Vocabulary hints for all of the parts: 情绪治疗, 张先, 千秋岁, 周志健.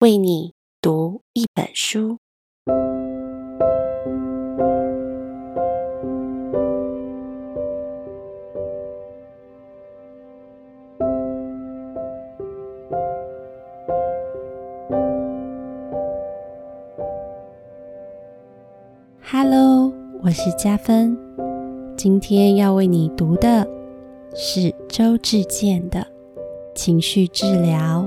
为你读一本书。Hello， 我是嘉芬，今天要为你读的是周志健的《情绪治疗》。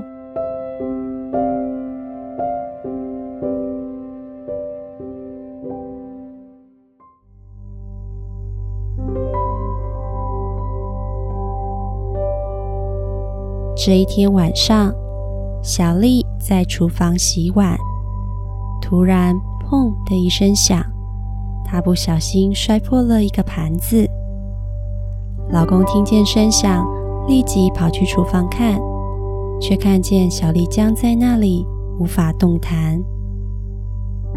这一天晚上，小丽在厨房洗碗，突然砰的一声响，她不小心摔破了一个盘子。老公听见声响，立即跑去厨房看，却看见小丽僵在那里，无法动弹。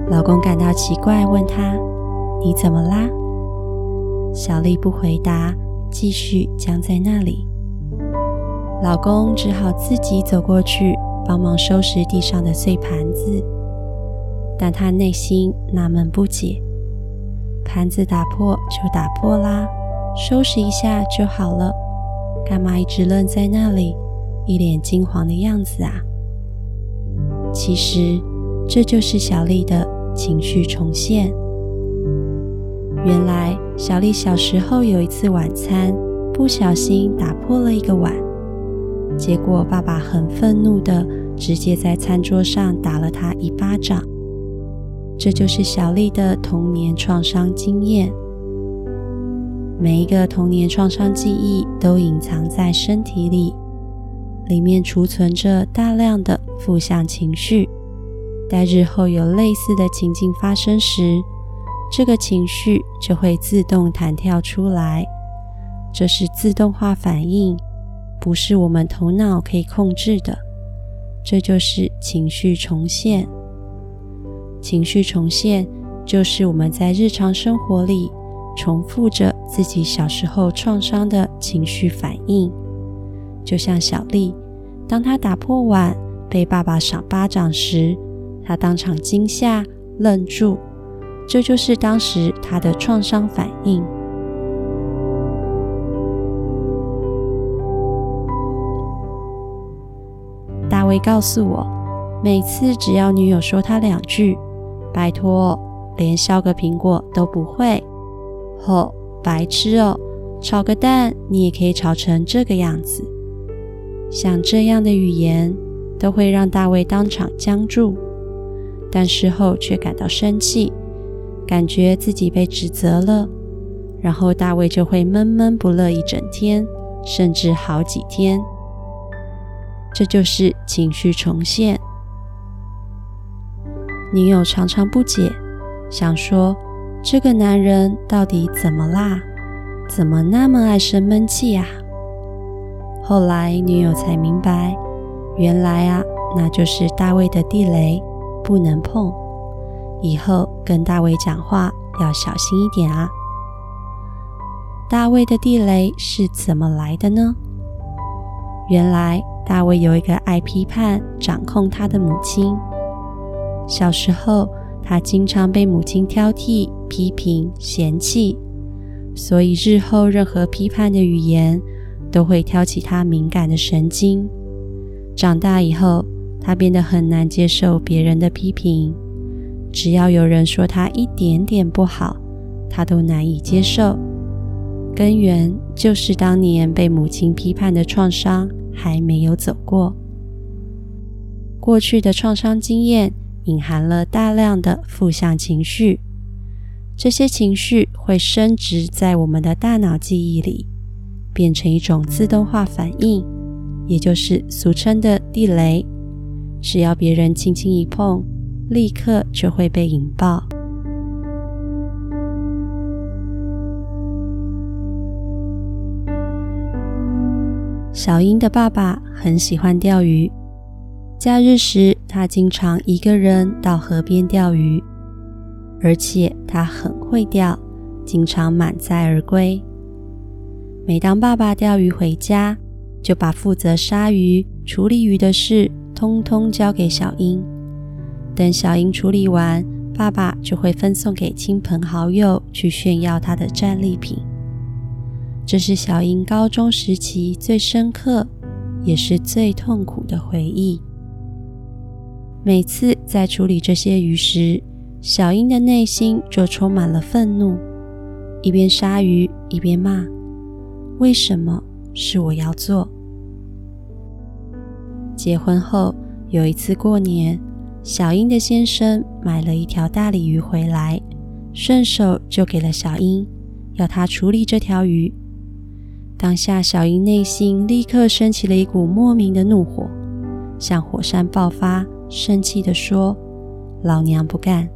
老公感到奇怪，问她：“你怎么啦？”小丽不回答，继续僵在那里。老公只好自己走过去，帮忙收拾地上的碎盘子，但他内心纳闷不解。盘子打破就打破啦，收拾一下就好了，干嘛一直愣在那里，一脸惊慌的样子啊？其实，这就是小丽的情绪重现。原来，小丽小时候有一次晚餐，不小心打破了一个碗，结果爸爸很愤怒的直接在餐桌上打了她一巴掌。这就是小丽的童年创伤经验。每一个童年创伤记忆都隐藏在身体里，里面储存着大量的负向情绪，在日后有类似的情境发生时，这个情绪就会自动弹跳出来。这是自动化反应，不是我们头脑可以控制的，这就是情绪重现。情绪重现就是我们在日常生活里重复着自己小时候创伤的情绪反应。就像小丽，当她打破碗被爸爸赏巴掌时，她当场惊吓愣住，这就是当时她的创伤反应。大卫告诉我，每次只要女友说他两句，拜托，连削个苹果都不会，吼，白痴哦，炒个蛋你也可以炒成这个样子。像这样的语言都会让大卫当场僵住，但事后却感到生气，感觉自己被指责了，然后大卫就会闷闷不乐一整天，甚至好几天。这就是情绪重现。女友常常不解，想说这个男人到底怎么啦？怎么那么爱生闷气啊？后来女友才明白，原来啊，那就是大卫的地雷，不能碰。以后跟大卫讲话要小心一点啊。大卫的地雷是怎么来的呢？原来大卫有一个爱批判、掌控他的母亲。小时候，他经常被母亲挑剔、批评、嫌弃，所以日后任何批判的语言都会挑起他敏感的神经。长大以后，他变得很难接受别人的批评，只要有人说他一点点不好，他都难以接受。根源就是当年被母亲批判的创伤还没有走过。过去的创伤经验隐含了大量的负向情绪，这些情绪会深植在我们的大脑记忆里，变成一种自动化反应，也就是俗称的地雷。只要别人轻轻一碰，立刻就会被引爆。小英的爸爸很喜欢钓鱼，假日时，他经常一个人到河边钓鱼，而且他很会钓，经常满载而归。每当爸爸钓鱼回家，就把负责杀鱼、处理鱼的事通通交给小英。等小英处理完，爸爸就会分送给亲朋好友去炫耀他的战利品。这是小英高中时期最深刻，也是最痛苦的回忆。每次在处理这些鱼时，小英的内心就充满了愤怒，一边杀鱼，一边骂：为什么是我要做？结婚后，有一次过年，小英的先生买了一条大鲤鱼回来，顺手就给了小英，要她处理这条鱼。当下小英内心立刻升起了一股莫名的怒火，像火山爆发，生气地说：老娘不干。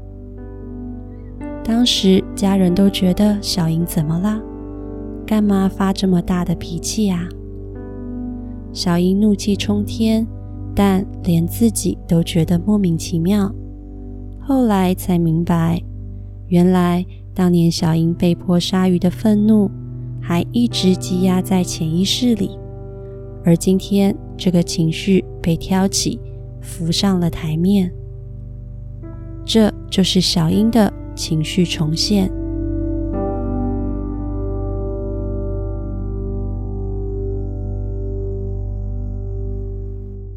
当时家人都觉得小英怎么了？干嘛发这么大的脾气啊？小英怒气冲天，但连自己都觉得莫名其妙。后来才明白，原来当年小英被迫杀鱼的愤怒还一直积压在潜意识里，而今天这个情绪被挑起，浮上了台面。这就是小英的情绪重现。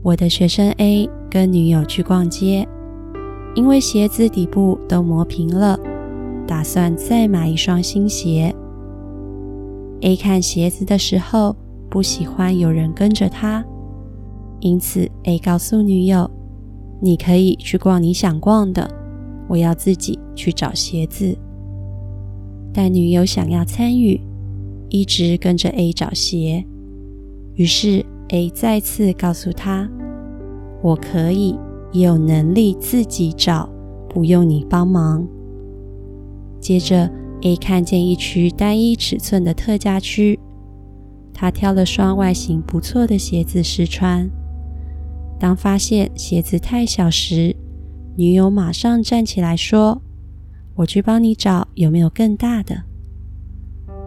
我的学生 A 跟女友去逛街，因为鞋子底部都磨平了，打算再买一双新鞋。A 看鞋子的时候不喜欢有人跟着他，因此 A 告诉女友：你可以去逛你想逛的，我要自己去找鞋子。但女友想要参与，一直跟着 A 找鞋，于是 A 再次告诉她：我可以，也有能力自己找，不用你帮忙。接着 A 看见一区单一尺寸的特价区，她挑了双外形不错的鞋子试穿。当发现鞋子太小时，女友马上站起来说：我去帮你找有没有更大的。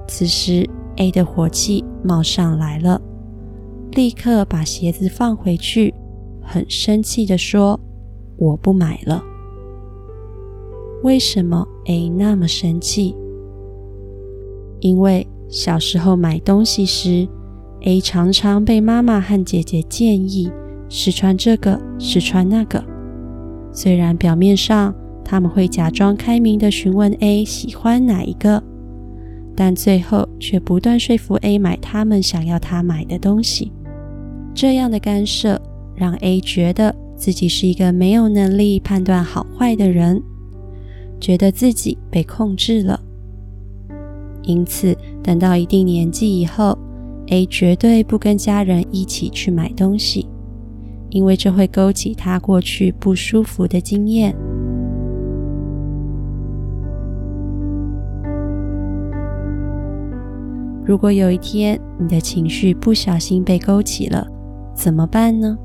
此时 A 的火气冒上来了，立刻把鞋子放回去，很生气地说：我不买了。为什么 A 那么生气？因为小时候买东西时， A 常常被妈妈和姐姐建议试穿这个，试穿那个。虽然表面上他们会假装开明地询问 A 喜欢哪一个，但最后却不断说服 A 买他们想要他买的东西。这样的干涉让 A 觉得自己是一个没有能力判断好坏的人，觉得自己被控制了。因此，等到一定年纪以后， A 绝对不跟家人一起去买东西，因为这会勾起他过去不舒服的经验。如果有一天你的情绪不小心被勾起了，怎么办呢？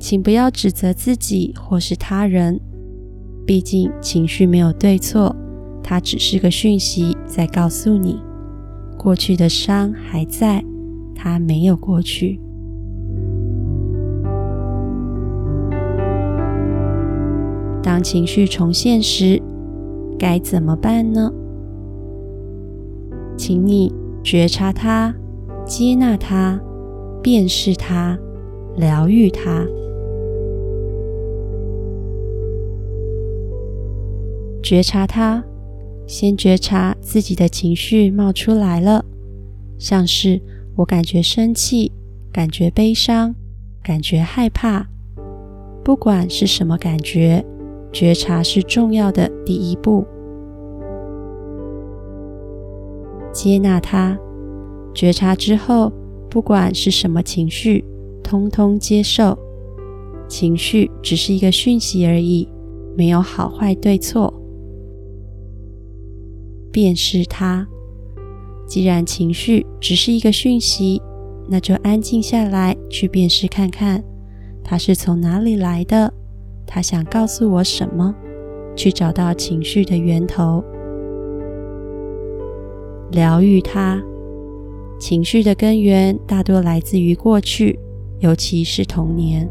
请不要指责自己或是他人，毕竟情绪没有对错，它只是个讯息在告诉你，过去的伤还在，它没有过去。当情绪重现时，该怎么办呢？请你觉察它，接纳它，辨识它，疗愈它。觉察它，先觉察自己的情绪冒出来了，像是我感觉生气，感觉悲伤，感觉害怕。不管是什么感觉，觉察是重要的第一步。接纳它，觉察之后，不管是什么情绪，通通接受。情绪只是一个讯息而已，没有好坏对错。辨识它，既然情绪只是一个讯息，那就安静下来，去辨识看看，它是从哪里来的，他想告诉我什么，去找到情绪的源头。疗愈它，情绪的根源大多来自于过去，尤其是童年，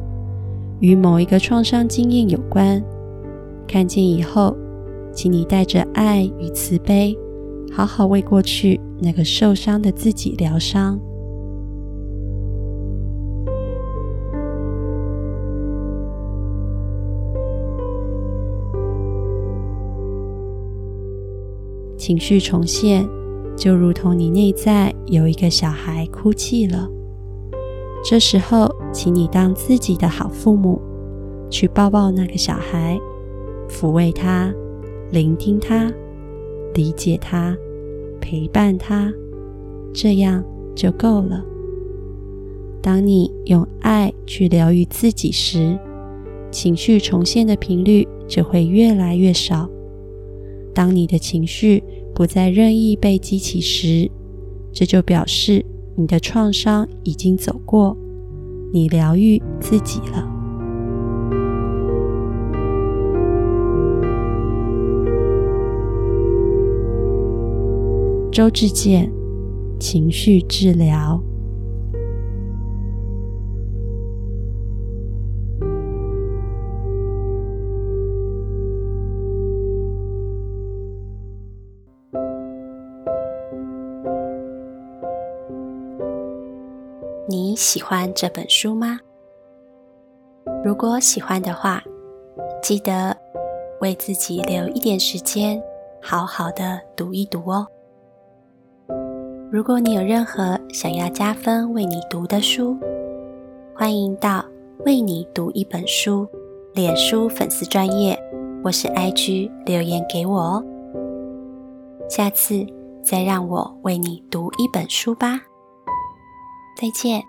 与某一个创伤经验有关，看见以后，请你带着爱与慈悲，好好为过去那个受伤的自己疗伤。情绪重现，就如同你内在有一个小孩哭泣了，这时候请你当自己的好父母，去抱抱那个小孩，抚慰他，聆听他，理解他，陪伴他，这样就够了。当你用爱去疗愈自己时，情绪重现的频率就会越来越少。当你的情绪不再任意被激起时，这就表示你的创伤已经走过，你疗愈自己了。周志健，情绪治疗。你喜欢这本书吗？如果喜欢的话，记得为自己留一点时间，好好的读一读哦。如果你有任何想要加分为你读的书，欢迎到为你读一本书脸书粉丝专页或是 IG 留言给我哦。下次再让我为你读一本书吧。再见。